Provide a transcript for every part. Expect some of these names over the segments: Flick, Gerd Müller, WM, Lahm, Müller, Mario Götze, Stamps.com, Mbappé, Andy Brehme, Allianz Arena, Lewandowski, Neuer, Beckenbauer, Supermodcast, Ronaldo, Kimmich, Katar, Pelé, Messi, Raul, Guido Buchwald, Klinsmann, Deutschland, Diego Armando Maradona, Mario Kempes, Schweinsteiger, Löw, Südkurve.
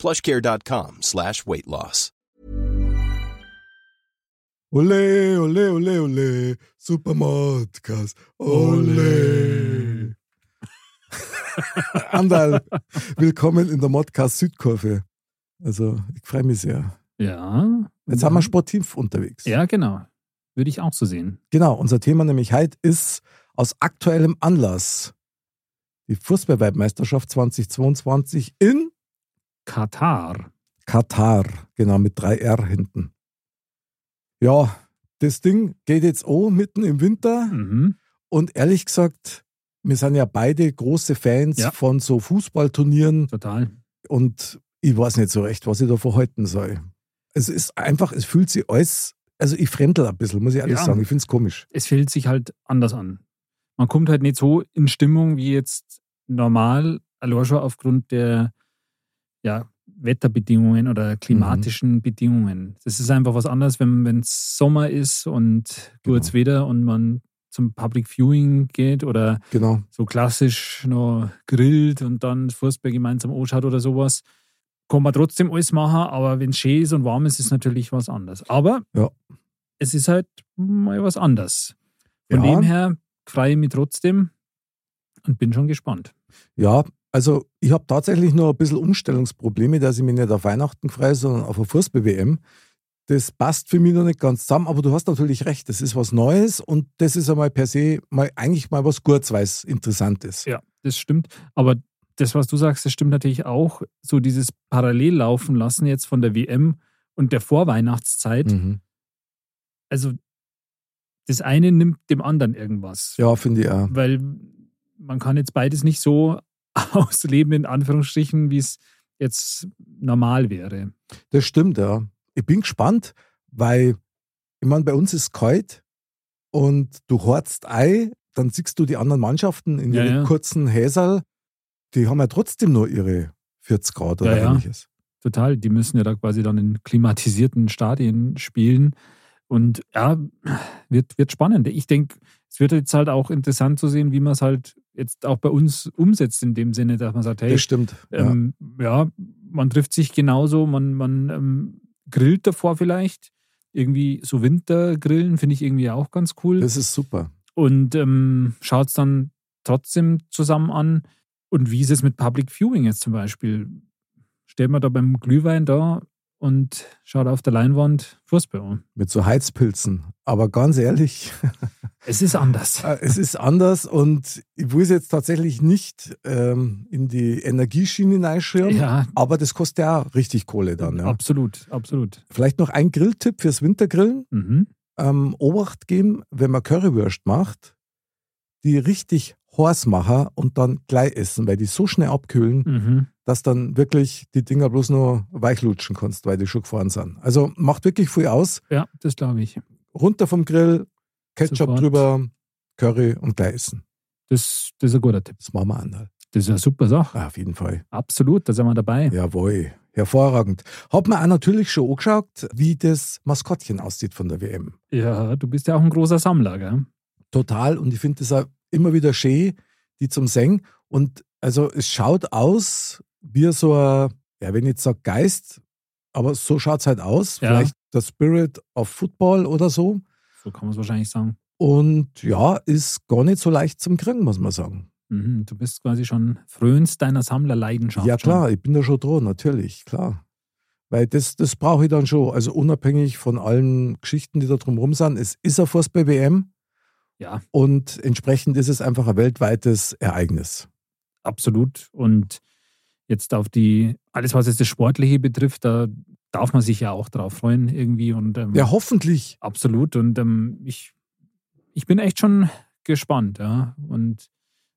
PlushCare.com/weight-loss. Ole, ole, ole, ole, Supermodcast, ole. Andal, willkommen in der Modcast Südkurve. Also, ich freue mich sehr. Ja. Jetzt haben wir sportiv unterwegs. Ja, genau. Würde ich auch so sehen. Genau, unser Thema nämlich heute ist aus aktuellem Anlass die Fußball-Weltmeisterschaft 2022 in Katar. Katar, genau, mit 3R hinten. Ja, das Ding geht jetzt auch mitten im Winter. Mhm. Und ehrlich gesagt, wir sind ja beide große Fans von so Fußballturnieren. Total. Und ich weiß nicht so recht, was ich da verhalten soll. Es ist einfach, es fühlt sich alles, also ich fremdel ein bisschen, muss ich ehrlich sagen. Ich finde es komisch. Es fühlt sich halt anders an. Man kommt halt nicht so in Stimmung wie jetzt normal, allein schon aufgrund der Wetterbedingungen oder klimatischen Bedingungen. Das ist einfach was anderes, wenn es Sommer ist und gutes Wetter und man zum Public Viewing geht oder so klassisch noch grillt und dann Fußball gemeinsam anschaut oder sowas. Kann man trotzdem alles machen, aber wenn es schön ist und warm ist, ist natürlich was anderes. Aber es ist halt mal was anderes. Von dem her freue ich mich trotzdem und bin schon gespannt. Ja, also ich habe tatsächlich noch ein bisschen Umstellungsprobleme, dass ich mich nicht auf Weihnachten freue, sondern auf eine Fußball-WM. Das passt für mich noch nicht ganz zusammen, aber du hast natürlich recht, das ist was Neues und das ist einmal per se mal, eigentlich mal was Gutes, weil es interessant ist. Ja, das stimmt, aber das, was du sagst, das stimmt natürlich auch, so dieses Parallellaufen lassen jetzt von der WM und der Vorweihnachtszeit. Mhm. Also das eine nimmt dem anderen irgendwas. Ja, finde ich auch. Weil man kann jetzt beides nicht so ausleben, in Anführungsstrichen, wie es jetzt normal wäre. Das stimmt, ja. Ich bin gespannt, weil, ich meine, bei uns ist es kalt und du horzt ein, dann siehst du die anderen Mannschaften in ihren kurzen Häserl, die haben ja trotzdem nur ihre 40 Grad oder ähnliches. Total, die müssen ja da quasi dann in klimatisierten Stadien spielen und ja, wird spannend. Ich denke, es wird jetzt halt auch interessant zu sehen, wie man es halt jetzt auch bei uns umsetzt, in dem Sinne, dass man sagt, hey, das stimmt, man trifft sich genauso, man grillt davor vielleicht. Irgendwie so Wintergrillen finde ich irgendwie auch ganz cool. Das ist super. Und schaut es dann trotzdem zusammen an. Und wie ist es mit Public Viewing jetzt zum Beispiel? Steht man da beim Glühwein da und schaut auf der Leinwand Fußball an. Mit so Heizpilzen. Aber ganz ehrlich, es ist anders. Es ist anders und ich will es jetzt tatsächlich nicht in die Energieschiene hineinschirmen, aber das kostet ja richtig Kohle dann. Ja. Absolut, absolut. Vielleicht noch ein Grilltipp fürs Wintergrillen. Mhm. Obacht geben, wenn man Currywurst macht, die richtig heiß machen und dann gleich essen, weil die so schnell abkühlen, dass dann wirklich die Dinger bloß nur weichlutschen kannst, weil die schon gefahren sind. Also macht wirklich viel aus. Ja, das glaube ich. Runter vom Grill, Ketchup drüber, Curry und gleich essen. Das ist ein guter Tipp. Das machen wir an. Das ist eine super Sache. Ja, auf jeden Fall. Absolut, da sind wir dabei. Jawohl, hervorragend. Hat man auch natürlich schon angeschaut, wie das Maskottchen aussieht von der WM. Ja, du bist ja auch ein großer Sammler, gell? Total, und ich finde das auch immer wieder schön, die zum Singen. Und also es schaut aus wie so ein, ja, wenn ich jetzt sage Geist, aber so schaut es halt aus. Vielleicht der Spirit of Football oder so. So kann man es wahrscheinlich sagen. Und ja, ist gar nicht so leicht zum Kriegen, muss man sagen. Mhm, du bist quasi schon frönst deiner Sammlerleidenschaft. Ja klar, schon. Ich bin da schon dran, natürlich, klar. Weil das brauche ich dann schon. Also unabhängig von allen Geschichten, die da drumherum sind. Es ist eine Fußball-WM. Ja. Und entsprechend ist es einfach ein weltweites Ereignis. Absolut. Und jetzt auf alles, was jetzt das Sportliche betrifft, da darf man sich ja auch drauf freuen irgendwie. Und, ja, hoffentlich. Absolut. Und ich bin echt schon gespannt. Ja. Und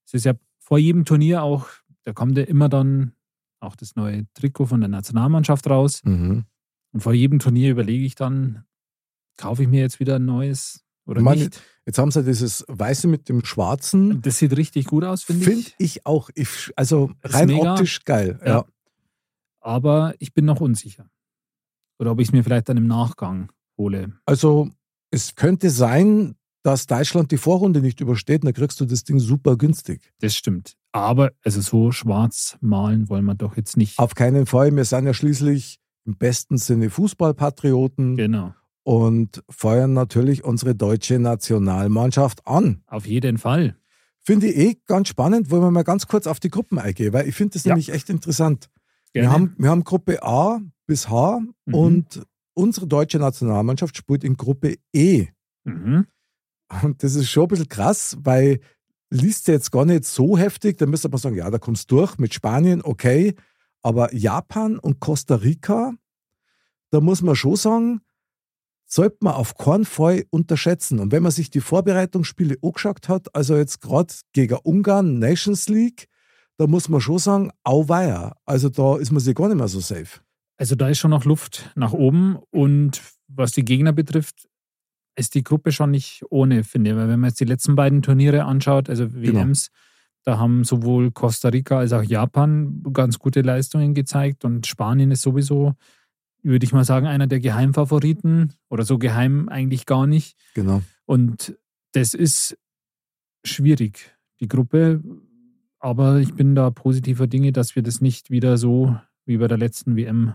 es ist ja vor jedem Turnier auch, da kommt ja immer dann auch das neue Trikot von der Nationalmannschaft raus. Mhm. Und vor jedem Turnier überlege ich dann, kaufe ich mir jetzt wieder ein neues oder nicht? Jetzt haben sie ja dieses Weiße mit dem Schwarzen. Das sieht richtig gut aus, finde ich. Finde ich auch. Also rein optisch geil. Ja. Aber ich bin noch unsicher. Oder ob ich es mir vielleicht dann im Nachgang hole. Also es könnte sein, dass Deutschland die Vorrunde nicht übersteht, dann kriegst du das Ding super günstig. Das stimmt. Aber also so schwarz malen wollen wir doch jetzt nicht. Auf keinen Fall. Wir sind ja schließlich im besten Sinne Fußballpatrioten. Genau. Und feuern natürlich unsere deutsche Nationalmannschaft an. Auf jeden Fall. Finde ich ganz spannend, wollen wir mal ganz kurz auf die Gruppen eingehen, weil ich finde das nämlich echt interessant. Wir haben Gruppe A bis H und unsere deutsche Nationalmannschaft spielt in Gruppe E. Mhm. Und das ist schon ein bisschen krass, weil liest jetzt gar nicht so heftig, dann müsste man sagen, ja, da kommst du durch mit Spanien, okay. Aber Japan und Costa Rica, da muss man schon sagen, sollte man auf keinen Fall unterschätzen. Und wenn man sich die Vorbereitungsspiele angeschaut hat, also jetzt gerade gegen Ungarn, Nations League, da muss man schon sagen, auweia. Also da ist man sich gar nicht mehr so safe. Also da ist schon noch Luft nach oben. Und was die Gegner betrifft, ist die Gruppe schon nicht ohne, finde ich. Weil wenn man jetzt die letzten beiden Turniere anschaut, also WMs, da haben sowohl Costa Rica als auch Japan ganz gute Leistungen gezeigt. Und Spanien ist sowieso, würde ich mal sagen, einer der Geheimfavoriten. Oder so geheim eigentlich gar nicht. Genau. Und das ist schwierig, die Gruppe. Aber ich bin da positiver Dinge, dass wir das nicht wieder so wie bei der letzten WM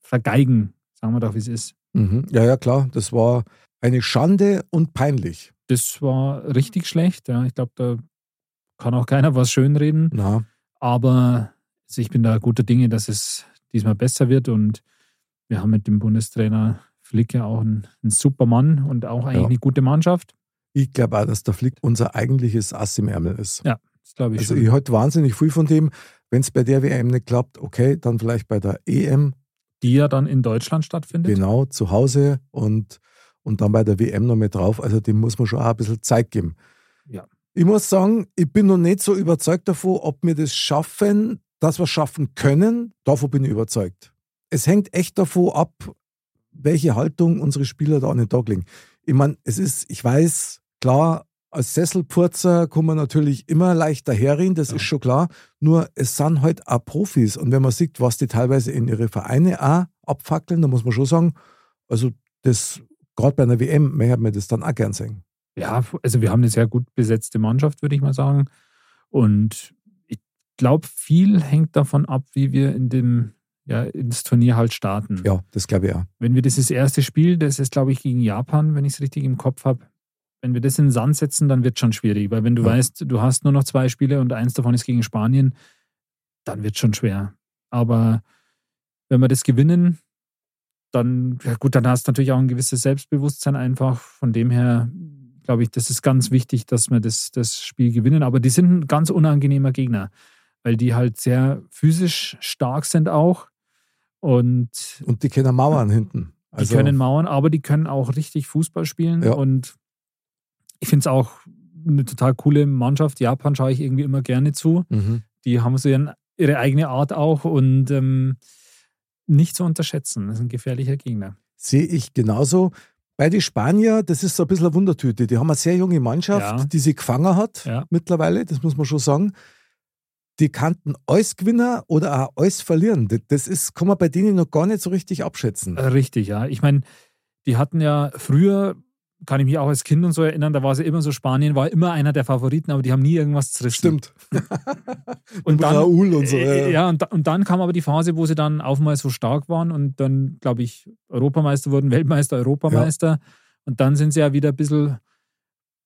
vergeigen. Sagen wir doch, wie es ist. Mhm. Ja, klar. Das war eine Schande und peinlich. Das war richtig schlecht. Ja. Ich glaube, da kann auch keiner was schönreden. Na. Aber also ich bin da guter Dinge, dass es diesmal besser wird. Und wir haben mit dem Bundestrainer Flick ja auch einen super Mann und auch eigentlich eine gute Mannschaft. Ich glaube auch, dass der Flick unser eigentliches Ass im Ärmel ist. Ja. Ich halte wahnsinnig viel von dem. Wenn es bei der WM nicht klappt, okay, dann vielleicht bei der EM. Die ja dann in Deutschland stattfindet. Genau, zu Hause und dann bei der WM noch mit drauf. Also dem muss man schon auch ein bisschen Zeit geben. Ja. Ich muss sagen, ich bin noch nicht so überzeugt davon, ob wir das schaffen, dass wir es schaffen können. Davon bin ich überzeugt. Es hängt echt davon ab, welche Haltung unsere Spieler da an den Tag legen. Ich meine, ich weiß, klar, als Sesselpurzer kommt man natürlich immer leicht daherreden, das ist schon klar. Nur es sind halt auch Profis. Und wenn man sieht, was die teilweise in ihre Vereine auch abfackeln, dann muss man schon sagen, also das, gerade bei einer WM, man hat mir das dann auch gern sehen. Ja, also wir haben eine sehr gut besetzte Mannschaft, würde ich mal sagen. Und ich glaube, viel hängt davon ab, wie wir ins Turnier halt starten. Ja, das glaube ich auch. Wenn wir dieses erste Spiel, das ist, glaube ich, gegen Japan, wenn ich es richtig im Kopf habe, wenn wir das in den Sand setzen, dann wird es schon schwierig. Weil wenn du weißt, du hast nur noch 2 Spiele und eins davon ist gegen Spanien, dann wird es schon schwer. Aber wenn wir das gewinnen, dann, ja gut, dann hast du natürlich auch ein gewisses Selbstbewusstsein einfach. Von dem her, glaube ich, das ist ganz wichtig, dass wir das Spiel gewinnen. Aber die sind ein ganz unangenehmer Gegner, weil die halt sehr physisch stark sind auch. Und die können Mauern hinten. Also, die können Mauern, aber die können auch richtig Fußball spielen und ich finde es auch eine total coole Mannschaft. Japan schaue ich irgendwie immer gerne zu. Mhm. Die haben so ihre eigene Art auch und nicht zu unterschätzen. Das ist ein gefährlicher Gegner. Sehe ich genauso. Bei den Spaniern, das ist so ein bisschen eine Wundertüte. Die haben eine sehr junge Mannschaft, die sie gefangen hat mittlerweile. Das muss man schon sagen. Die kannten alles gewinnen oder auch alles verlieren. Das ist, kann man bei denen noch gar nicht so richtig abschätzen. Richtig, ja. Ich meine, die hatten ja früher, kann ich mich auch als Kind und so erinnern, da war sie immer so, Spanien war immer einer der Favoriten, aber die haben nie irgendwas zerrissen. Stimmt. Und dann, Raul und so. Und dann kam aber die Phase, wo sie dann auf einmal so stark waren und dann, glaube ich, Europameister wurden, Weltmeister, Europameister. Ja. Und dann sind sie ja wieder ein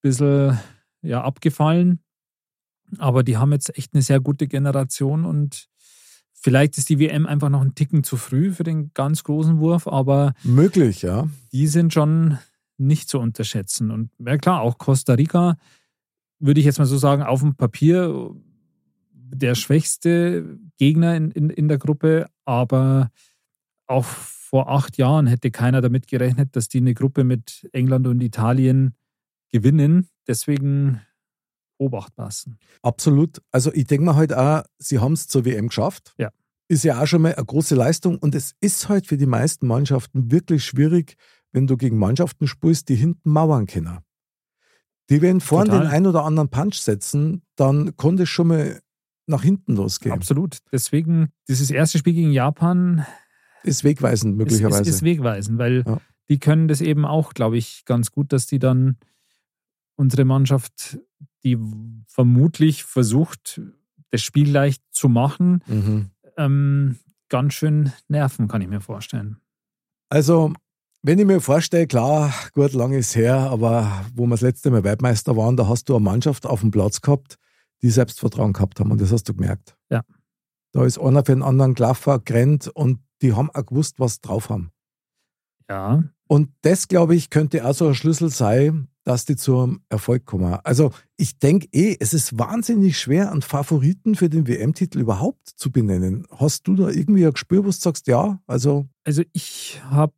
bisschen abgefallen. Aber die haben jetzt echt eine sehr gute Generation und vielleicht ist die WM einfach noch einen Ticken zu früh für den ganz großen Wurf, aber möglich, ja. Die sind schon nicht zu unterschätzen. Und ja klar, auch Costa Rica, würde ich jetzt mal so sagen, auf dem Papier der schwächste Gegner in der Gruppe, aber auch vor 8 Jahren hätte keiner damit gerechnet, dass die eine Gruppe mit England und Italien gewinnen. Deswegen Obacht lassen. Absolut. Also ich denke mir halt auch, sie haben es zur WM geschafft. Ja. ist ja auch schon mal eine große Leistung. Und es ist halt für die meisten Mannschaften wirklich schwierig, wenn du gegen Mannschaften spielst, die hinten mauern können. Die werden vorne den einen oder anderen Punch setzen, dann konnte es schon mal nach hinten losgehen. Absolut. Deswegen, dieses erste Spiel gegen Japan ist wegweisend möglicherweise. Ist wegweisend, weil die können das eben auch, glaube ich, ganz gut, dass die dann unsere Mannschaft, die vermutlich versucht, das Spiel leicht zu machen, ganz schön nerven, kann ich mir vorstellen. Also, wenn ich mir vorstelle, klar, gut, lang ist her, aber wo wir das letzte Mal Weltmeister waren, da hast du eine Mannschaft auf dem Platz gehabt, die Selbstvertrauen gehabt haben, und das hast du gemerkt. Ja. Da ist einer für den anderen gelaufen, gerannt, und die haben auch gewusst, was drauf haben. Ja. Und das, glaube ich, könnte auch so ein Schlüssel sein, dass die zum Erfolg kommen. Also ich denke es ist wahnsinnig schwer, einen Favoriten für den WM-Titel überhaupt zu benennen. Hast du da irgendwie ein Gespür, wo du sagst, ja? Also ich habe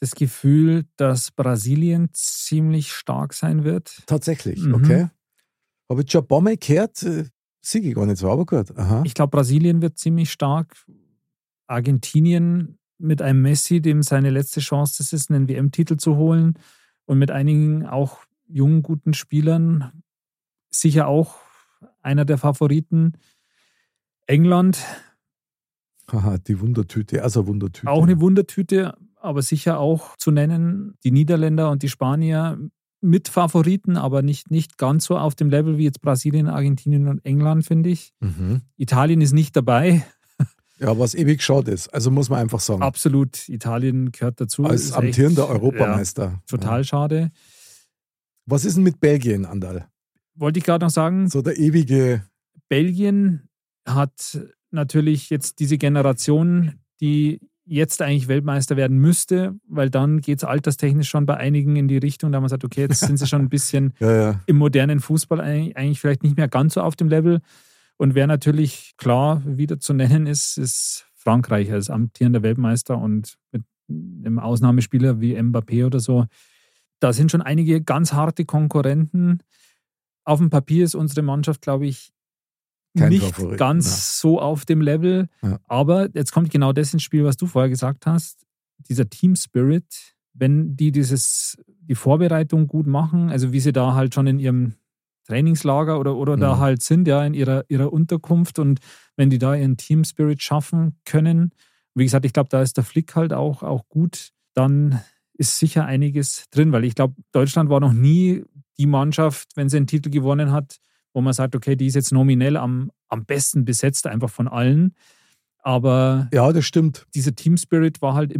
das Gefühl, dass Brasilien ziemlich stark sein wird. Tatsächlich, okay. Habe ich schon ein paar Mal gehört, sieg ich gar nicht so, aber gut. Aha. Ich glaube, Brasilien wird ziemlich stark. Argentinien mit einem Messi, dem seine letzte Chance das ist, einen WM-Titel zu holen. Und mit einigen auch jungen, guten Spielern. Sicher auch einer der Favoriten. England. Haha, die Wundertüte. Also Wundertüte. Auch eine Wundertüte, aber sicher auch zu nennen. Die Niederländer und die Spanier mit Favoriten, aber nicht ganz so auf dem Level wie jetzt Brasilien, Argentinien und England, finde ich. Mhm. Italien ist nicht dabei. Ja, was ewig schade ist. Also muss man einfach sagen. Absolut. Italien gehört dazu. Als amtierender Europameister. Ja, total schade. Was ist denn mit Belgien, Andal? Wollte ich gerade noch sagen. So der ewige... Belgien hat natürlich jetzt diese Generation, die jetzt eigentlich Weltmeister werden müsste, weil dann geht es alterstechnisch schon bei einigen in die Richtung, da man sagt, okay, jetzt sind sie schon ein bisschen im modernen Fußball eigentlich vielleicht nicht mehr ganz so auf dem Level. Und wer natürlich klar wieder zu nennen ist, ist Frankreich als amtierender Weltmeister und mit einem Ausnahmespieler wie Mbappé oder so. Da sind schon einige ganz harte Konkurrenten. Auf dem Papier ist unsere Mannschaft, glaube ich, nicht so auf dem Level. Ja. Aber jetzt kommt genau das ins Spiel, was du vorher gesagt hast. Dieser Team Spirit, wenn die die Vorbereitung gut machen, also wie sie da halt schon in ihrem Trainingslager oder da halt sind, ja, in ihrer Unterkunft, und wenn die da ihren Team-Spirit schaffen können, wie gesagt, ich glaube, da ist der Flick halt auch gut, dann ist sicher einiges drin, weil ich glaube, Deutschland war noch nie die Mannschaft, wenn sie einen Titel gewonnen hat, wo man sagt, okay, die ist jetzt nominell am besten besetzt, einfach von allen, aber ja, das stimmt. Dieser Team-Spirit war halt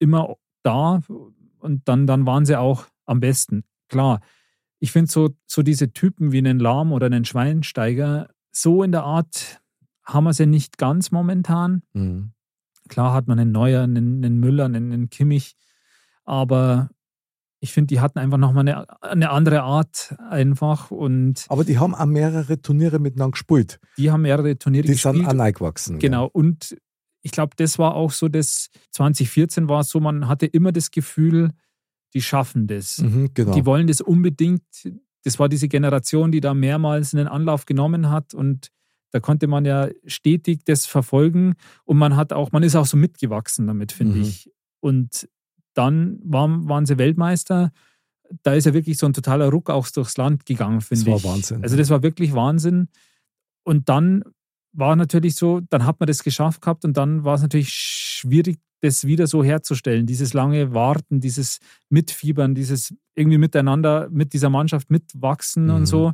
immer da, und dann waren sie auch am besten. Klar, ich finde so diese Typen wie einen Lahm oder einen Schweinsteiger, so in der Art haben wir es ja nicht ganz momentan. Mhm. Klar hat man einen Neuer, einen Müller, einen Kimmich, aber ich finde, die hatten einfach nochmal eine andere Art einfach. Und aber die haben auch mehrere Turniere miteinander gespielt. Die sind auch reingewachsen. Genau, ja. Und ich glaube, das war auch so, das 2014 war es so, man hatte immer das Gefühl, die schaffen das. Mhm, genau. Die wollen das unbedingt. Das war diese Generation, die da mehrmals einen Anlauf genommen hat, und da konnte man ja stetig das verfolgen, und man ist auch so mitgewachsen damit, finde ich. Und dann waren sie Weltmeister. Da ist ja wirklich so ein totaler Ruck auch durchs Land gegangen, finde ich. Das war Wahnsinn. Also das war wirklich Wahnsinn. Und dann war natürlich so, dann hat man das geschafft gehabt, und dann war es natürlich schwierig, das wieder so herzustellen, dieses lange Warten, dieses Mitfiebern, dieses irgendwie miteinander, mit dieser Mannschaft mitwachsen und so.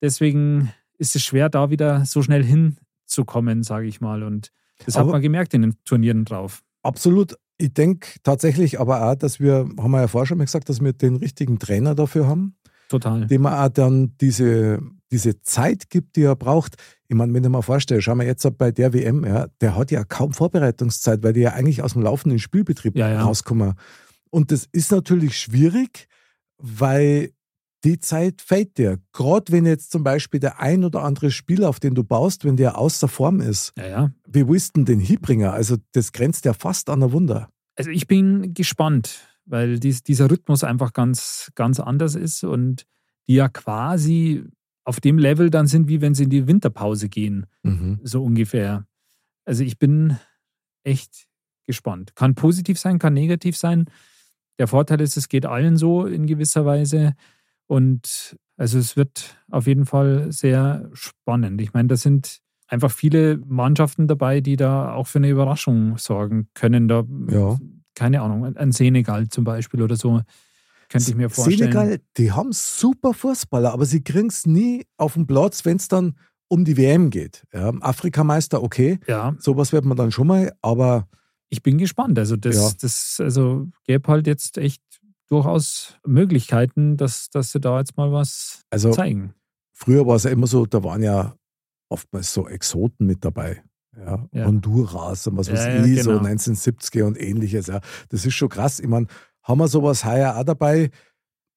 Deswegen ist es schwer, da wieder so schnell hinzukommen, sage ich mal. Und das hat man gemerkt in den Turnieren drauf. Absolut. Ich denke tatsächlich aber auch, dass wir, haben wir ja vorher schon mal gesagt, dass wir den richtigen Trainer dafür haben. Total. Dem man auch dann diese Zeit gibt, die er braucht. Ich meine, wenn ich mir vorstelle, schauen wir jetzt bei der WM, ja, der hat ja kaum Vorbereitungszeit, weil die ja eigentlich aus dem laufenden Spielbetrieb rauskommen. Und das ist natürlich schwierig, weil die Zeit fehlt dir. Gerade wenn jetzt zum Beispiel der ein oder andere Spieler, auf den du baust, wenn der außer Form ist, wie willst du denn den hinbringen? Also das grenzt ja fast an ein Wunder. Also ich bin gespannt, weil dieser Rhythmus einfach ganz, ganz anders ist und die ja quasi auf dem Level dann sind, wie wenn sie in die Winterpause gehen, so ungefähr. Also ich bin echt gespannt. Kann positiv sein, kann negativ sein. Der Vorteil ist, es geht allen so in gewisser Weise. Und also es wird auf jeden Fall sehr spannend. Ich meine, da sind einfach viele Mannschaften dabei, die da auch für eine Überraschung sorgen können. Da, ja. Keine Ahnung, ein Senegal zum Beispiel oder so, könnte ich mir vorstellen. Senegal, die haben super Fußballer, aber sie kriegen es nie auf den Platz, wenn es dann um die WM geht. Ja, Afrikameister, okay, ja. Sowas wird man dann schon mal, aber... Ich bin gespannt. Also das gäbe halt jetzt echt durchaus Möglichkeiten, dass sie da jetzt mal was zeigen. Früher war es ja immer so, da waren ja oftmals so Exoten mit dabei. Ja, ja. Honduras und was weiß ich, genau. So 1970er und ähnliches. Ja. Das ist schon krass. Ich meine, haben wir sowas heuer auch dabei?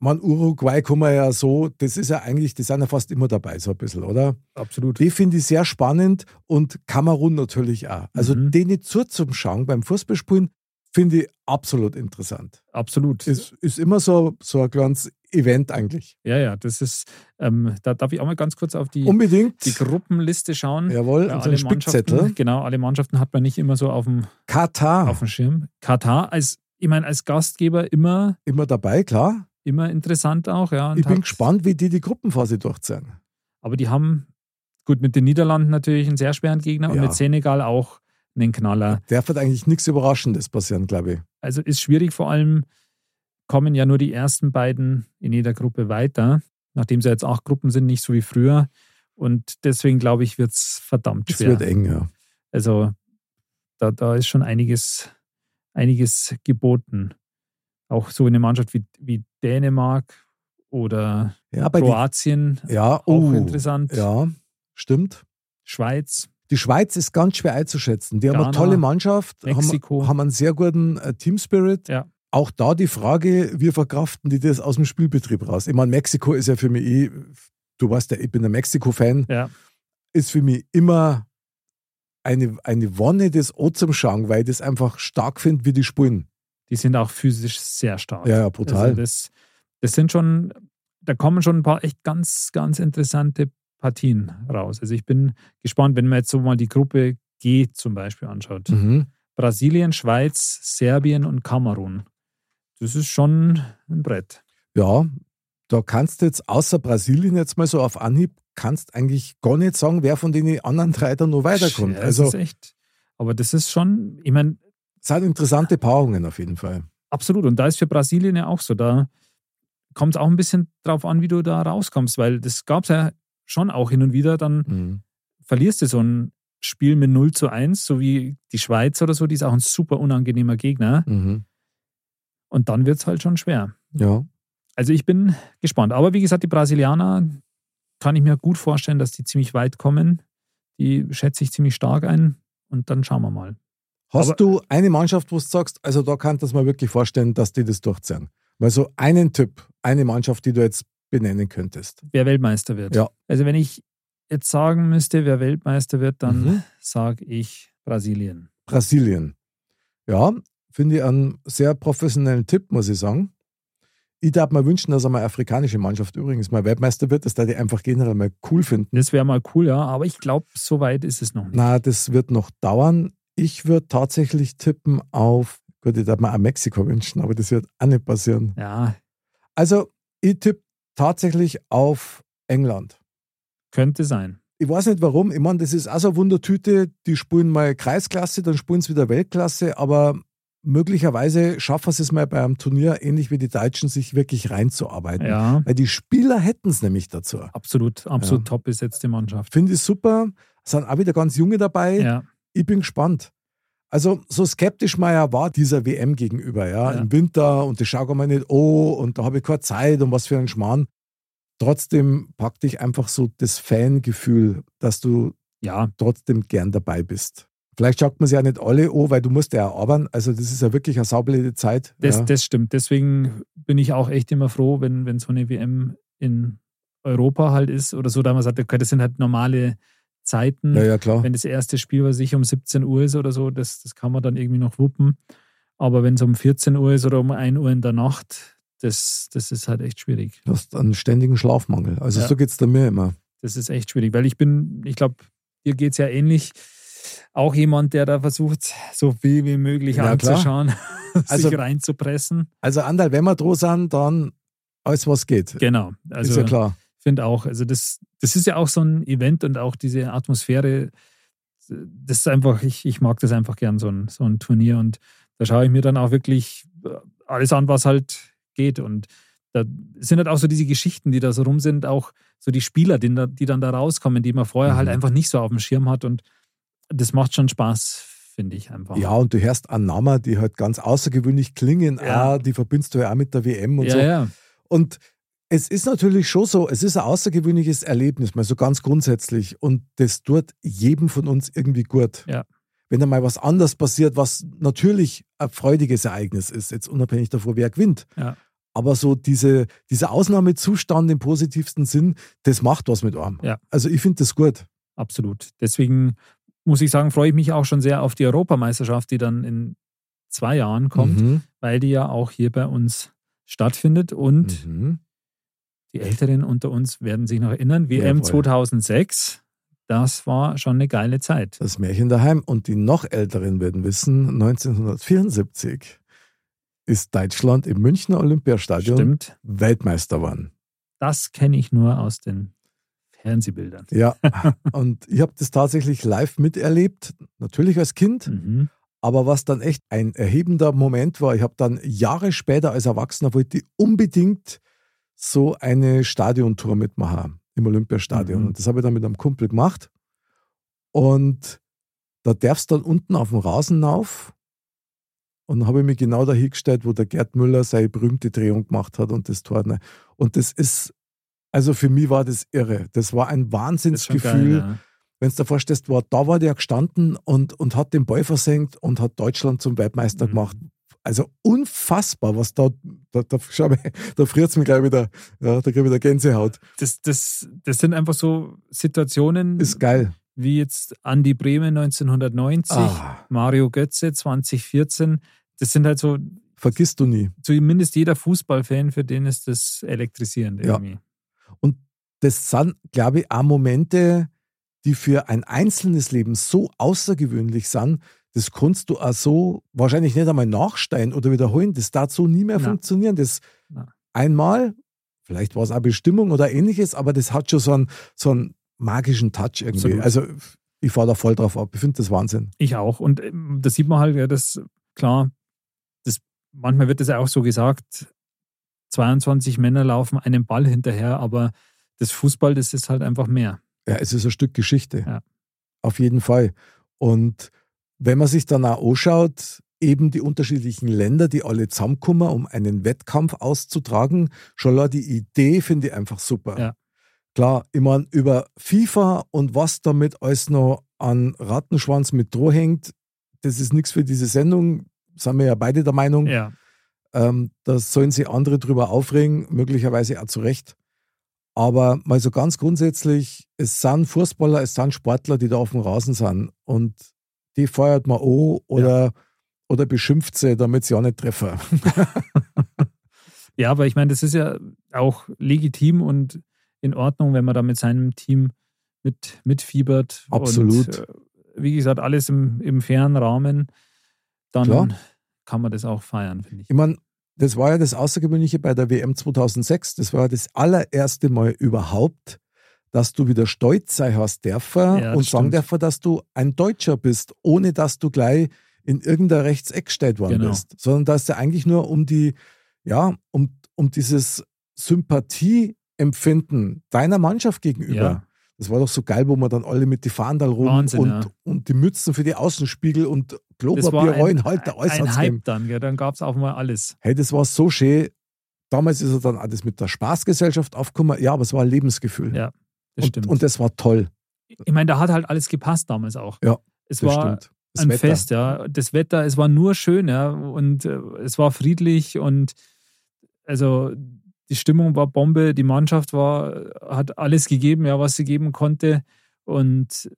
Man, Uruguay kann man ja so, das ist ja eigentlich, die sind ja fast immer dabei, so ein bisschen, oder? Absolut. Die finde ich sehr spannend und Kamerun natürlich auch. Also denen zuzuschauen beim Fußballspielen, finde ich absolut interessant. Absolut. Es ist immer so ein kleines Event eigentlich. Ja, ja, das ist, da darf ich auch mal ganz kurz auf die Gruppenliste schauen. Jawohl, unseren Spickzettel. Genau, alle Mannschaften hat man nicht immer so auf dem Schirm. Katar, als Gastgeber immer... Immer dabei, klar. Immer interessant auch, ja. Ich bin gespannt, wie die Gruppenphase durchziehen. Aber die haben, gut, mit den Niederlanden natürlich einen sehr schweren Gegner und mit Senegal auch einen Knaller. Der wird eigentlich nichts Überraschendes passieren, glaube ich. Also ist schwierig, vor allem kommen ja nur die ersten beiden in jeder Gruppe weiter, nachdem sie jetzt 8 Gruppen sind, nicht so wie früher. Und deswegen, glaube ich, wird es verdammt schwer. Es wird eng, ja. Also da ist schon einiges geboten. Auch so eine Mannschaft wie Dänemark oder Kroatien. Auch interessant. Ja, stimmt. Schweiz. Die Schweiz ist ganz schwer einzuschätzen. Die Ghana, haben eine tolle Mannschaft, Mexiko. Haben einen sehr guten Teamspirit. Ja. Auch da die Frage, wie verkraften die das aus dem Spielbetrieb raus? Ich meine, Mexiko ist ja für mich du weißt ja, ich bin ein Mexiko-Fan, ist für mich immer eine Wonne, das auch zum Schauen, weil ich das einfach stark finde, wie die spielen. Die sind auch physisch sehr stark. Ja, ja, brutal. Also das sind schon, da kommen schon ein paar echt ganz, ganz interessante Partien raus. Also ich bin gespannt, wenn man jetzt so mal die Gruppe G zum Beispiel anschaut. Mhm. Brasilien, Schweiz, Serbien und Kamerun. Das ist schon ein Brett. Ja, da kannst du jetzt außer Brasilien jetzt mal so auf Anhieb, kannst eigentlich gar nicht sagen, wer von den anderen 3 da noch weiterkommt. Ja, das ist echt. Aber das ist schon, ich meine... Es sind interessante Paarungen auf jeden Fall. Absolut. Und da ist für Brasilien ja auch so. Da kommt es auch ein bisschen drauf an, wie du da rauskommst, weil das gab es ja schon auch hin und wieder. Dann verlierst du so ein Spiel mit 0-1, so wie die Schweiz oder so. Die ist auch ein super unangenehmer Gegner. Mhm. Und dann wird es halt schon schwer. Ja. Also ich bin gespannt. Aber wie gesagt, die Brasilianer kann ich mir gut vorstellen, dass die ziemlich weit kommen. Die schätze ich ziemlich stark ein. Und dann schauen wir mal. Hast du eine Mannschaft, wo du sagst, also da kann das mal wirklich vorstellen, dass die das durchziehen? Weil so einen Typ, eine Mannschaft, die du jetzt benennen könntest. Wer Weltmeister wird? Ja. Also wenn ich jetzt sagen müsste, wer Weltmeister wird, dann sage ich Brasilien. Brasilien. Ja, finde ich einen sehr professionellen Tipp, muss ich sagen. Ich darf mir wünschen, dass einmal eine afrikanische Mannschaft übrigens mal Weltmeister wird, dass da die einfach generell mal cool finden. Das wäre mal cool, ja, aber ich glaube, so weit ist es noch nicht. Na, das wird noch dauern. Ich würde tatsächlich tippen auf, gut, ich darf mir auch Mexiko wünschen, aber das wird auch nicht passieren. Ja. Also, ich tippe tatsächlich auf England. Könnte sein. Ich weiß nicht warum. Ich meine, das ist auch so eine Wundertüte. Die spielen mal Kreisklasse, dann spielen sie wieder Weltklasse, aber möglicherweise schaffen sie es mal bei einem Turnier, ähnlich wie die Deutschen, sich wirklich reinzuarbeiten. Ja. Weil die Spieler hätten es nämlich dazu. Absolut top ist jetzt die Mannschaft. Finde ich super. Es sind auch wieder ganz Junge dabei. Ja. Ich bin gespannt. Also so skeptisch man ja war dieser WM gegenüber, ja. Im Winter und das schaue man nicht, und da habe ich keine Zeit und was für ein Schmarrn. Trotzdem packt dich einfach so das Fangefühl, dass du trotzdem gern dabei bist. Vielleicht schaut man sich ja nicht alle weil du musst ja erarbeiten. Also das ist ja wirklich eine saublöde Zeit. Das stimmt. Deswegen bin ich auch echt immer froh, wenn so eine WM in Europa halt ist oder so, da man sagt, okay, das sind halt normale Zeiten, klar. Wenn das erste Spiel bei sich um 17 Uhr ist oder so, das kann man dann irgendwie noch wuppen. Aber wenn es um 14 Uhr ist oder um 1 Uhr in der Nacht, das ist halt echt schwierig. Du hast einen ständigen Schlafmangel. Also so geht es mir immer. Das ist echt schwierig, weil ich glaube, dir geht es ja ähnlich. auch jemand, der da versucht, so viel wie möglich anzuschauen, sich reinzupressen. Also Andal, wenn wir dran sind, dann alles was geht. Genau. Also, ist ja klar. Ich finde auch, also das ist ja auch so ein Event und auch diese Atmosphäre, das ist einfach, ich mag das einfach gern, so ein Turnier, und da schaue ich mir dann auch wirklich alles an, was halt geht, und da sind halt auch so diese Geschichten, die da so rum sind, auch so die Spieler, die dann da rauskommen, die man vorher halt einfach nicht so auf dem Schirm hat, und das macht schon Spaß, finde ich einfach. Ja, und du hörst an Namen, die halt ganz außergewöhnlich klingen, ja. Die verbindest du ja auch mit der WM und ja, so. Ja. Und es ist natürlich schon so, es ist ein außergewöhnliches Erlebnis, mal so ganz grundsätzlich, und das tut jedem von uns irgendwie gut. Ja. Wenn da mal was anderes passiert, was natürlich ein freudiges Ereignis ist, jetzt unabhängig davon, wer gewinnt. Ja. Aber so dieser Ausnahmezustand im positivsten Sinn, das macht was mit einem. Ja. Also ich finde das gut. Absolut. Deswegen muss ich sagen, freue ich mich auch schon sehr auf die Europameisterschaft, die dann in 2 Jahren kommt, weil die ja auch hier bei uns stattfindet. Und die Älteren unter uns werden sich noch erinnern, WM 2006, das war schon eine geile Zeit. Das Märchen daheim. Und die noch Älteren werden wissen, 1974 ist Deutschland im Münchner Olympiastadion Weltmeister geworden. Das kenne ich nur aus den Fernsehbildern. Ja, und ich habe das tatsächlich live miterlebt, natürlich als Kind, aber was dann echt ein erhebender Moment war, ich habe dann Jahre später als Erwachsener wollte ich unbedingt so eine Stadiontour mitmachen im Olympiastadion. Und das habe ich dann mit einem Kumpel gemacht, und da darfst du dann unten auf dem Rasen rauf. Und dann habe ich mich genau da hingestellt, wo der Gerd Müller seine berühmte Drehung gemacht hat und das Tor. Und das ist, also für mich war das irre. Das war ein Wahnsinnsgefühl. Ja. Wenn du dir vorstellst, da war der gestanden und hat den Ball versenkt und hat Deutschland zum Weltmeister gemacht. Also unfassbar, was da friert es mich gleich wieder. Ja, da kriege ich wieder Gänsehaut. Das sind einfach so Situationen. Ist geil. Wie jetzt Andy Brehme 1990, Mario Götze 2014. Das sind halt so... Vergisst du nie. Zumindest jeder Fußballfan, für den ist das elektrisierend irgendwie. Ja. Und das sind, glaube ich, auch Momente, die für ein einzelnes Leben so außergewöhnlich sind, das kannst du auch so wahrscheinlich nicht einmal nachstellen oder wiederholen. Das darf so nie mehr funktionieren. Das einmal, vielleicht war es auch Bestimmung oder Ähnliches, aber das hat schon so einen magischen Touch irgendwie. Absolut. Also ich fahre da voll drauf ab. Ich finde das Wahnsinn. Ich auch. Und das sieht man halt, ja, manchmal wird das ja auch so gesagt, 22 Männer laufen einem Ball hinterher, aber das Fußball, das ist halt einfach mehr. Ja, es ist ein Stück Geschichte. Ja. Auf jeden Fall. Und wenn man sich dann auch anschaut, eben die unterschiedlichen Länder, die alle zusammenkommen, um einen Wettkampf auszutragen, schon die Idee finde ich einfach super. Ja. Klar, ich meine, über FIFA und was damit alles noch an Rattenschwanz mit dran hängt, das ist nichts für diese Sendung, sind wir ja beide der Meinung. Ja. Da sollen sich andere drüber aufregen, möglicherweise auch zu Recht. Aber mal so ganz grundsätzlich, es sind Fußballer, es sind Sportler, die da auf dem Rasen sind, und die feuert man an oder beschimpft sie, damit sie auch nicht treffen. Ja, aber ich meine, das ist ja auch legitim und in Ordnung, wenn man da mit seinem Team mitfiebert. Absolut. Und wie gesagt, alles im fairen Rahmen, dann kann man das auch feiern, finde ich. Ich meine, das war ja das Außergewöhnliche bei der WM 2006. Das war ja das allererste Mal überhaupt, dass du wieder stolz sein hast dürfen und sagen dürfen, dass du ein Deutscher bist, ohne dass du gleich in irgendein Rechtseck gestellt worden bist. Sondern dass es ja eigentlich nur um um dieses Sympathie Empfinden deiner Mannschaft gegenüber. Ja. Das war doch so geil, wo man dann alle mit die Fahndal rum Wahnsinn, und die Mützen für die Außenspiegel und Klopapier rollen, halt der Äußerste. Ein Hype dann gab es auch mal alles. Hey, das war so schön. Damals ist dann alles mit der Spaßgesellschaft aufgekommen. Ja, aber es war ein Lebensgefühl. Ja, das stimmt. Und das war toll. Ich meine, da hat halt alles gepasst damals auch. Ja, es das war stimmt. Das ein Wetter. Fest, Das Wetter, es war nur schön, und es war friedlich, und also die Stimmung war Bombe, die Mannschaft hat alles gegeben, was sie geben konnte. Und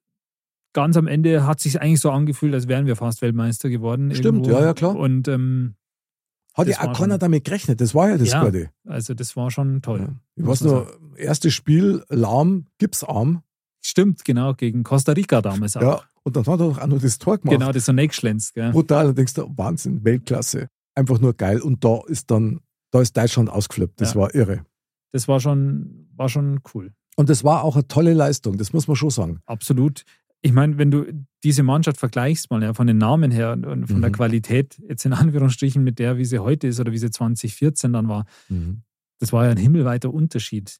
ganz am Ende hat es sich eigentlich so angefühlt, als wären wir fast Weltmeister geworden. Stimmt, irgendwo. Ja, klar. Und, hat ja auch keiner damit gerechnet, das war ja das Gute. Also das war schon toll. Ja. Ich weiß noch, erstes Spiel, Lahm, Gipsarm. Stimmt, genau, gegen Costa Rica damals auch. Ja, und dann hat er auch noch das Tor gemacht. Genau, das so nächstschlänzt, gell. Brutal, dann denkst du, Wahnsinn, Weltklasse. Einfach nur geil. Und da ist Deutschland ausgeflippt. Das war irre. Das war schon cool. Und das war auch eine tolle Leistung, das muss man schon sagen. Absolut. Ich meine, wenn du diese Mannschaft vergleichst mal, ja, von den Namen her und von der Qualität, jetzt in Anführungsstrichen, mit der, wie sie heute ist oder wie sie 2014 dann war, das war ja ein himmelweiter Unterschied.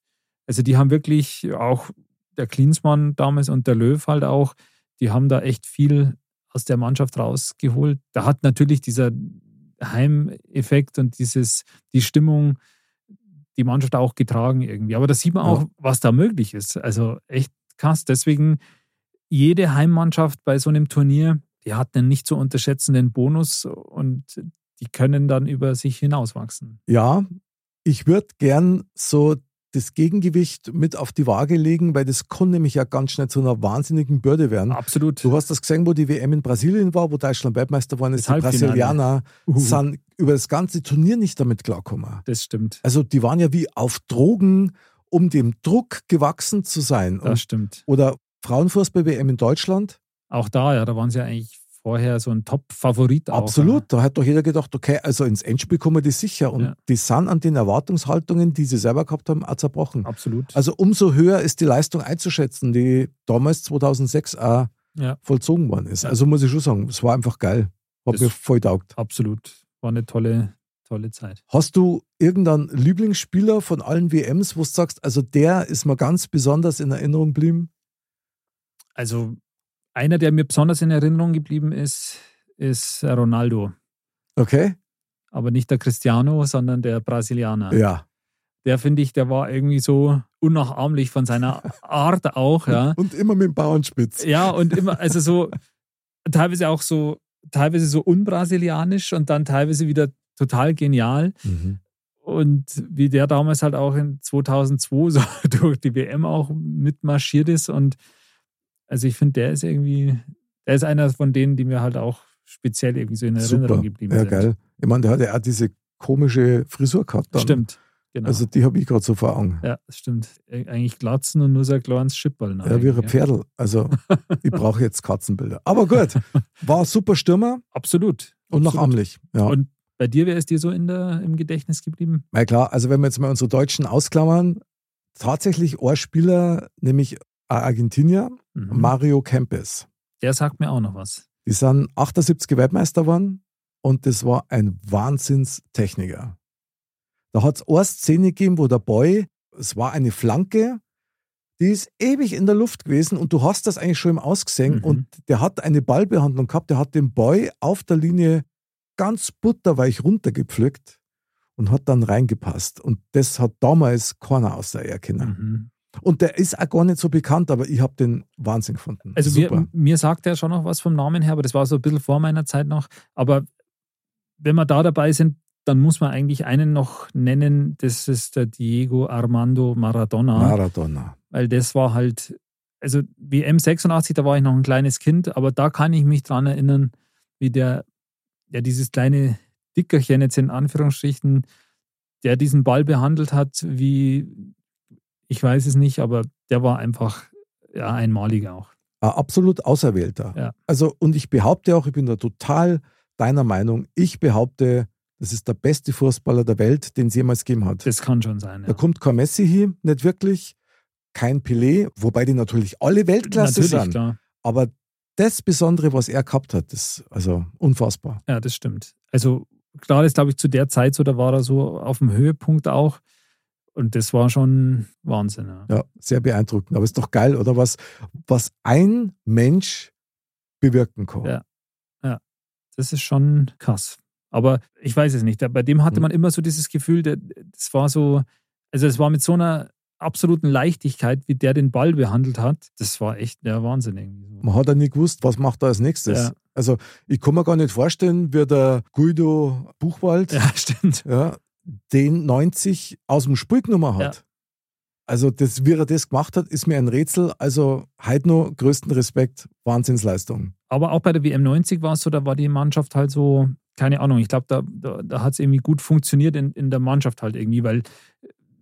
Also die haben wirklich auch, der Klinsmann damals und der Löw halt auch, die haben da echt viel aus der Mannschaft rausgeholt. Da hat natürlich dieser Heimeffekt und die Stimmung die Mannschaft auch getragen irgendwie. Aber da sieht man auch, was da möglich ist. Also echt krass. Deswegen, jede Heimmannschaft bei so einem Turnier, die hat einen nicht zu unterschätzenden Bonus und die können dann über sich hinauswachsen. Ja, ich würde gern so das Gegengewicht mit auf die Waage legen, weil das kann nämlich ja ganz schnell zu einer wahnsinnigen Bürde werden. Absolut. Du hast das gesehen, wo die WM in Brasilien war, wo Deutschland Weltmeister geworden ist. Die Brasilianer sind über das ganze Turnier nicht damit klargekommen. Das stimmt. Also die waren ja wie auf Drogen, um dem Druck gewachsen zu sein. Das stimmt. Oder Frauenfußball-WM in Deutschland. Auch da, ja, da waren sie ja eigentlich vorher so ein Top-Favorit auch. Absolut, da hat doch jeder gedacht, okay, also ins Endspiel kommen die sicher. Und die sind an den Erwartungshaltungen, die sie selber gehabt haben, auch zerbrochen. Absolut. Also umso höher ist die Leistung einzuschätzen, die damals 2006 auch vollzogen worden ist. Ja. Also muss ich schon sagen, es war einfach geil. Hat das mir voll getaugt. Absolut, war eine tolle Zeit. Hast du irgendeinen Lieblingsspieler von allen WMs, wo du sagst, also der ist mir ganz besonders in Erinnerung geblieben? Also einer, der mir besonders in Erinnerung geblieben ist, ist Ronaldo. Okay. Aber nicht der Cristiano, sondern der Brasilianer. Ja. Der, finde ich, der war irgendwie so unnachahmlich von seiner Art auch. Ja. Und immer mit dem Bauernspitz. Ja, und immer, also so teilweise auch so, teilweise so unbrasilianisch und dann teilweise wieder total genial. Mhm. Und wie der damals halt auch in 2002 so durch die WM auch mitmarschiert ist und also ich finde, der ist einer von denen, die mir halt auch speziell irgendwie so in Erinnerung geblieben sind. Ja, geil. Ich meine, der hat ja auch diese komische Frisur gehabt dann. Stimmt, genau. Also die habe ich gerade so vor Augen. Ja, stimmt. Eigentlich Glatzen und nur so ein kleines Schipperl. Ja, wie ein Pferdl. Also ich brauche jetzt Katzenbilder. Aber gut, war super Stürmer. Absolut. Und noch amtlich. Ja. Und bei dir, wer ist dir so im Gedächtnis geblieben? Na klar, also wenn wir jetzt mal unsere Deutschen ausklammern, tatsächlich ein Spieler, nämlich Argentinier, Mario Kempes. Der sagt mir auch noch was. Die sind 78 Weltmeister geworden und das war ein Wahnsinnstechniker. Da hat es eine Szene gegeben, wo der Boy, es war eine Flanke, die ist ewig in der Luft gewesen und du hast das eigentlich schon im Ausgesehen und der hat eine Ballbehandlung gehabt, der hat den Boy auf der Linie ganz butterweich runtergepflückt und hat dann reingepasst. Und das hat damals keiner außer er kennen. Und der ist auch gar nicht so bekannt, aber ich habe den Wahnsinn gefunden. Also mir sagt er schon noch was vom Namen her, aber das war so ein bisschen vor meiner Zeit noch. Aber wenn wir da dabei sind, dann muss man eigentlich einen noch nennen, das ist der Diego Armando Maradona. Weil das war halt, also WM 86, da war ich noch ein kleines Kind, aber da kann ich mich dran erinnern, wie der, ja dieses kleine Dickerchen jetzt in Anführungsstrichen, der diesen Ball behandelt hat, wie... Ich weiß es nicht, aber der war einfach einmalig auch. Ein absolut Auserwählter. Ja. Also, und ich behaupte auch, ich bin da total deiner Meinung, ich behaupte, das ist der beste Fußballer der Welt, den es jemals gegeben hat. Das kann schon sein. Ja. Da kommt kein Messi hin, nicht wirklich, kein Pelé, wobei die natürlich alle Weltklasse sind. Klar. Aber das Besondere, was er gehabt hat, ist also unfassbar. Ja, das stimmt. Also klar, das glaube ich zu der Zeit so, da war er so auf dem Höhepunkt auch. Und das war schon Wahnsinn. Ja, sehr beeindruckend. Aber ist doch geil, oder? Was ein Mensch bewirken kann. Ja, das ist schon krass. Aber ich weiß es nicht. Bei dem hatte man immer so dieses Gefühl, das war so, also es war mit so einer absoluten Leichtigkeit, wie der den Ball behandelt hat. Das war echt der Wahnsinn irgendwie. Man hat ja nie gewusst, was macht er als nächstes. Ja. Also ich kann mir gar nicht vorstellen, wie der Guido Buchwald. Ja, stimmt. Ja, den 90 aus dem Spiel genommen hat. Ja. Also das, wie er das gemacht hat, ist mir ein Rätsel. Also heute noch größten Respekt, Wahnsinnsleistung. Aber auch bei der WM 90 war es so, da war die Mannschaft halt so, keine Ahnung, ich glaube, da hat es irgendwie gut funktioniert in der Mannschaft halt irgendwie, weil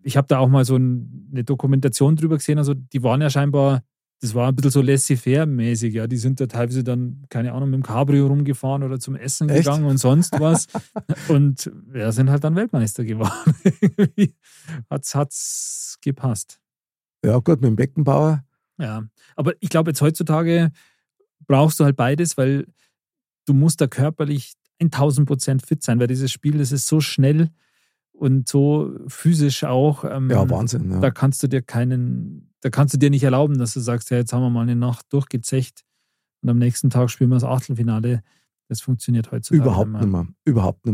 ich habe da auch mal so eine Dokumentation drüber gesehen, also die waren ja scheinbar das war ein bisschen so laissez-faire-mäßig, ja. Die sind da teilweise dann, keine Ahnung, mit dem Cabrio rumgefahren oder zum Essen Echt? Gegangen und sonst was. Und ja, sind halt dann Weltmeister geworden. Hat's gepasst. Ja, gut, mit dem Beckenbauer. Ja, aber ich glaube, jetzt heutzutage brauchst du halt beides, weil du musst da körperlich 1000% fit sein, weil dieses Spiel, das ist so schnell und so physisch auch. Ja, Wahnsinn. Ja. Da kannst du dir nicht erlauben, dass du sagst, ja, jetzt haben wir mal eine Nacht durchgezecht und am nächsten Tag spielen wir das Achtelfinale. Das funktioniert heutzutage überhaupt nicht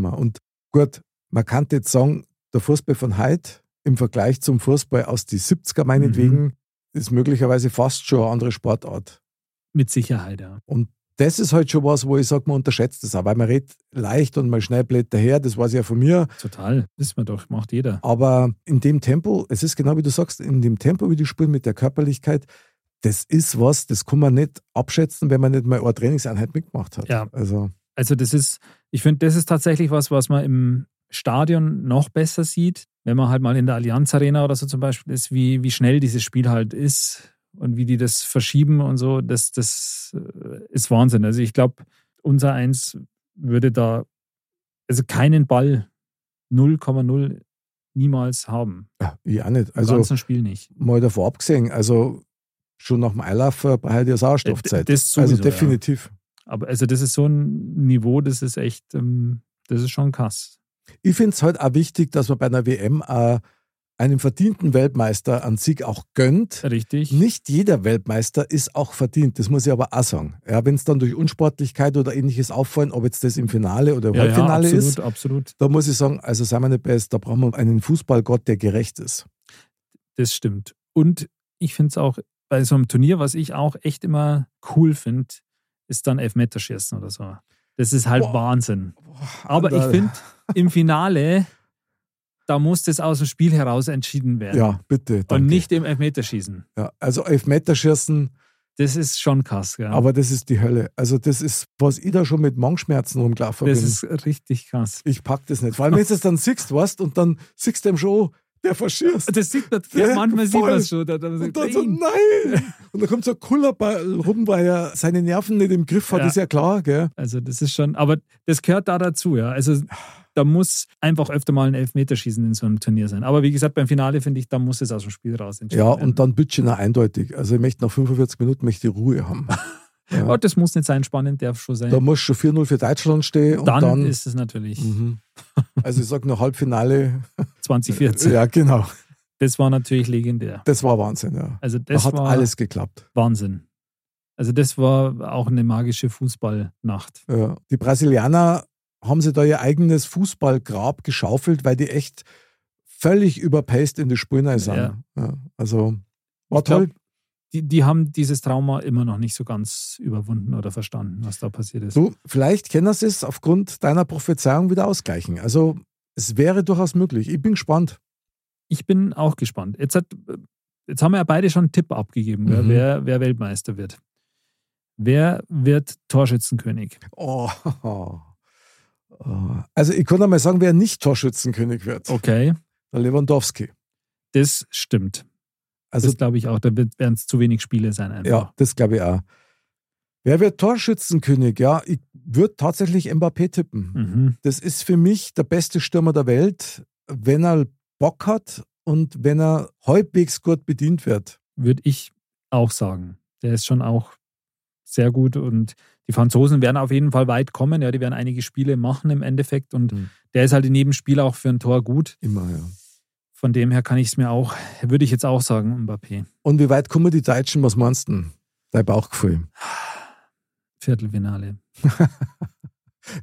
mehr. Und gut, man kann jetzt sagen, der Fußball von heute im Vergleich zum Fußball aus die 70er meinetwegen ist möglicherweise fast schon eine andere Sportart. Mit Sicherheit, ja. Und das ist halt schon was, wo ich sage, man unterschätzt das auch, weil man redet leicht und mal schnell blättert daher, das weiß ich ja von mir. Total, wissen wir doch, macht jeder. Aber in dem Tempo, es ist genau wie du sagst, in dem Tempo, wie die spielen mit der Körperlichkeit, das ist was, das kann man nicht abschätzen, wenn man nicht mal eine Trainingseinheit mitgemacht hat. Ja, also das ist, ich finde, das ist tatsächlich was man im Stadion noch besser sieht, wenn man halt mal in der Allianz Arena oder so zum Beispiel ist, wie schnell dieses Spiel halt ist. Und wie die das verschieben und so, das ist Wahnsinn. Also ich glaube, unser Eins würde da also keinen Ball 0,0 niemals haben. Ja, nicht. Also im ganzen Spiel nicht. Mal davor abgesehen, also schon nach dem Einlaufen bei der Sauerstoffzeit. Das sowieso, also definitiv. Ja. Aber also das ist so ein Niveau, das ist echt, das ist schon krass. Ich finde es halt auch wichtig, dass man bei einer WM auch einem verdienten Weltmeister einen Sieg auch gönnt. Richtig. Nicht jeder Weltmeister ist auch verdient, das muss ich aber auch sagen. Ja, wenn es dann durch Unsportlichkeit oder Ähnliches auffallen, ob jetzt das im Finale oder im Halbfinale ist, absolut. Da muss ich sagen, also seien wir nicht best, da brauchen wir einen Fußballgott, der gerecht ist. Das stimmt. Und ich finde es auch bei so einem Turnier, was ich auch echt immer cool finde, ist dann Elfmeterschießen oder so. Das ist halt Wahnsinn. Aber ich finde, im Finale... Da muss das aus dem Spiel heraus entschieden werden. Ja, bitte. Danke. Und nicht im Elfmeterschießen. Ja, also Elfmeterschießen. Das ist schon krass, gell? Aber das ist die Hölle. Also das ist, was ich da schon mit Magenschmerzen rumgelaufen bin. Das ist richtig krass. Ich pack das nicht. Vor allem, wenn du es dann siehst, weißt und dann siehst du dem schon, der verschießt. Das sieht man, ja, manchmal voll. Sieht man es schon. Und dann so, nein! Und dann kommt so ein Kullerball rum, weil er seine Nerven nicht im Griff hat, ja. Ist ja klar, gell? Also das ist schon, aber das gehört da dazu, ja. Also... Da muss einfach öfter mal ein Elfmeterschießen in so einem Turnier sein. Aber wie gesagt, beim Finale finde ich, da muss es aus dem Spiel raus entschieden werden. Ja, und dann bitte noch eindeutig. Also ich möchte nach 45 Minuten möchte Ruhe haben. Ja. Oh, das muss nicht sein, spannend darf schon sein. Da muss schon 4-0 für Deutschland stehen. Und dann ist es natürlich. Mhm. Also ich sage noch Halbfinale 2014. Ja, genau. Das war natürlich legendär. Das war Wahnsinn, ja. Also das da hat alles geklappt. Wahnsinn. Also das war auch eine magische Fußballnacht. Ja. Die Brasilianer haben sie da ihr eigenes Fußballgrab geschaufelt, weil die echt völlig überpaced in die Spurne sind. Ja. Ja, also war toll. Die haben dieses Trauma immer noch nicht so ganz überwunden oder verstanden, was da passiert ist. Du, vielleicht können sie es aufgrund deiner Prophezeiung wieder ausgleichen. Also es wäre durchaus möglich. Ich bin gespannt. Ich bin auch gespannt. Jetzt haben wir ja beide schon einen Tipp abgegeben, wer Weltmeister wird. Wer wird Torschützenkönig? Oh. Also ich kann einmal sagen, wer nicht Torschützenkönig wird. Okay. Der Lewandowski. Das stimmt. Also, das glaube ich auch. Da werden es zu wenig Spiele sein einfach. Ja, das glaube ich auch. Wer wird Torschützenkönig? Ja, ich würde tatsächlich Mbappé tippen. Mhm. Das ist für mich der beste Stürmer der Welt, wenn er Bock hat und wenn er halbwegs gut bedient wird. Würde ich auch sagen. Der ist schon auch sehr gut und die Franzosen werden auf jeden Fall weit kommen. Ja, die werden einige Spiele machen im Endeffekt. Und der ist halt in jedem Spiel auch für ein Tor gut. Immer, ja. Von dem her würde ich jetzt auch sagen, Mbappé. Und wie weit kommen die Deutschen? Was meinst du? Dein Bauchgefühl? Viertelfinale.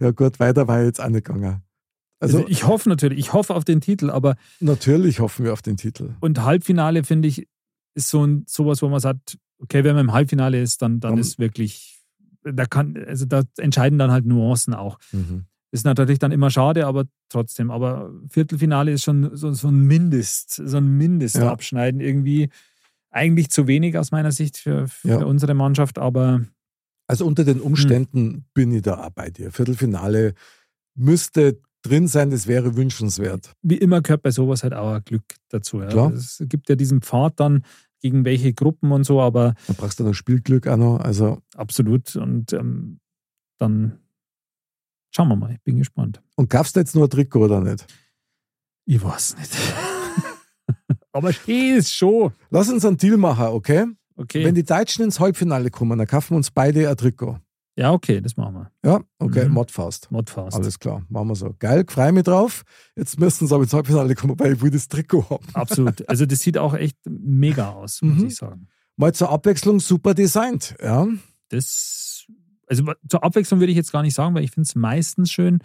Ja gut, weiter war jetzt angegangen. Also ich hoffe auf den Titel, aber... Natürlich hoffen wir auf den Titel. Und Halbfinale, finde ich, ist sowas, wo man sagt, okay, wenn man im Halbfinale ist, dann ist wirklich... Da entscheiden dann halt Nuancen auch. Mhm. Ist natürlich dann immer schade, aber trotzdem. Aber Viertelfinale ist schon so ein Mindestabschneiden irgendwie. Eigentlich zu wenig aus meiner Sicht für unsere Mannschaft, aber... Also unter den Umständen bin ich da auch bei dir. Viertelfinale müsste drin sein, das wäre wünschenswert. Wie immer gehört bei sowas halt auch Glück dazu. Ja. Klar. Es gibt ja diesen Pfad dann, gegen welche Gruppen und so, aber... Da brauchst du noch Spielglück auch noch, also... Absolut, und dann schauen wir mal, ich bin gespannt. Und gab es da jetzt nur ein Trikot oder nicht? Ich weiß nicht. Aber schön ist schon. Lass uns einen Deal machen, okay? Wenn die Deutschen ins Halbfinale kommen, dann kaufen wir uns beide ein Trikot. Ja, okay, das machen wir. Ja, okay, Modfaust. Alles klar, machen wir so. Geil, freue mich drauf. Jetzt müssen sie aber ins Halbfinale kommen, weil ich will das Trikot haben. Absolut, also das sieht auch echt mega aus, muss ich sagen. Mal zur Abwechslung super designt, ja. Das, also zur Abwechslung würde ich jetzt gar nicht sagen, weil ich finde es meistens schön,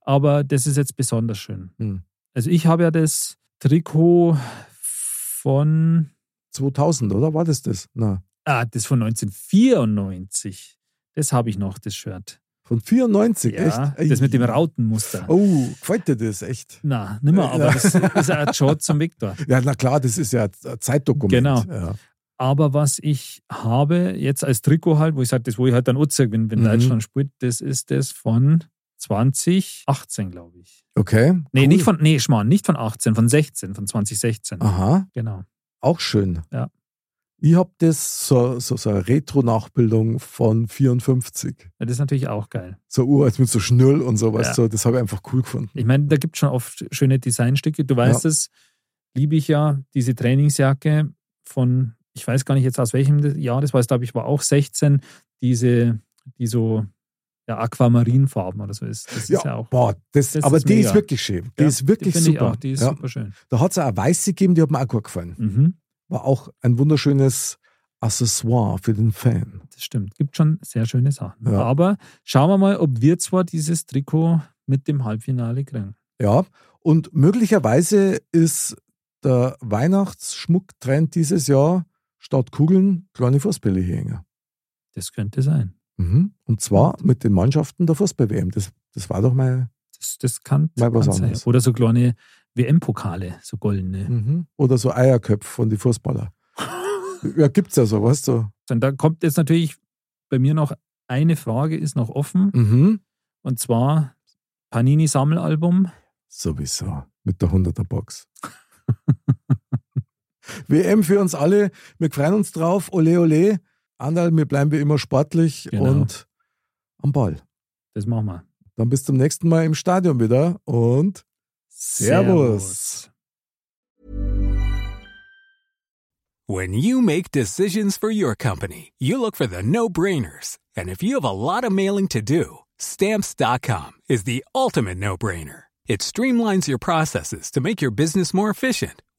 aber das ist jetzt besonders schön. Mhm. Also ich habe ja das Trikot von... 2000, oder? War das? Nein. Ah, das von 1994. Das habe ich noch, das Shirt. Von 94, ja, echt? Ey. Das mit dem Rautenmuster. Oh, gefällt dir das, echt? Nein, nimmer, aber das ist ein Short zum Victor. Ja, na klar, das ist ja ein Zeitdokument. Genau. Ja. Aber was ich habe, jetzt als Trikot halt, wo ich sage, das, wo ich halt dann anzeige, wenn Deutschland spielt, das ist das von 2018, glaube ich. Okay. Nee, cool. nicht von 18, von 16, von 2016. Aha. Genau. Auch schön. Ja. Ich habe das so eine Retro-Nachbildung von 54. Ja, das ist natürlich auch geil. So uralt mit so Schnürl und sowas. Ja. So, das habe ich einfach cool gefunden. Ich meine, da gibt es schon oft schöne Designstücke. Du weißt es, liebe ich ja, diese Trainingsjacke von, ich weiß gar nicht jetzt aus welchem Jahr, das war, glaube ich, war auch 16, diese, die so Aquamarinfarben oder so ist. Das ist ja auch. Boah, das aber ist die mega. Ist wirklich schön. Die ist wirklich die super. Ich auch, die ist super schön. Da hat es auch weiße gegeben, die hat mir auch gut gefallen. Mhm. War auch ein wunderschönes Accessoire für den Fan. Das stimmt. Gibt schon sehr schöne Sachen. Ja. Aber schauen wir mal, ob wir zwar dieses Trikot mit dem Halbfinale kriegen. Ja, und möglicherweise ist der Weihnachtsschmucktrend dieses Jahr statt Kugeln kleine Fußbälle hängen. Das könnte sein. Und zwar mit den Mannschaften der Fußball-WM. Das war doch mal das kann was anderes. Oder so kleine WM-Pokale, so goldene. Oder so Eierköpfe von den Fußballern. Ja, gibt's ja so, weißt du. Und da kommt jetzt natürlich bei mir noch eine Frage, ist noch offen. Und zwar Panini-Sammelalbum. Sowieso, mit der 100er-Box. WM für uns alle. Wir freuen uns drauf. Ole, ole. Anderl, wir bleiben wie immer sportlich und am Ball. Das machen wir. Dann bis zum nächsten Mal im Stadion wieder und Servus. When you make decisions for your company, you look for the no-brainers. And if you have a lot of mailing to do, Stamps.com is the ultimate no-brainer. It streamlines your processes to make your business more efficient,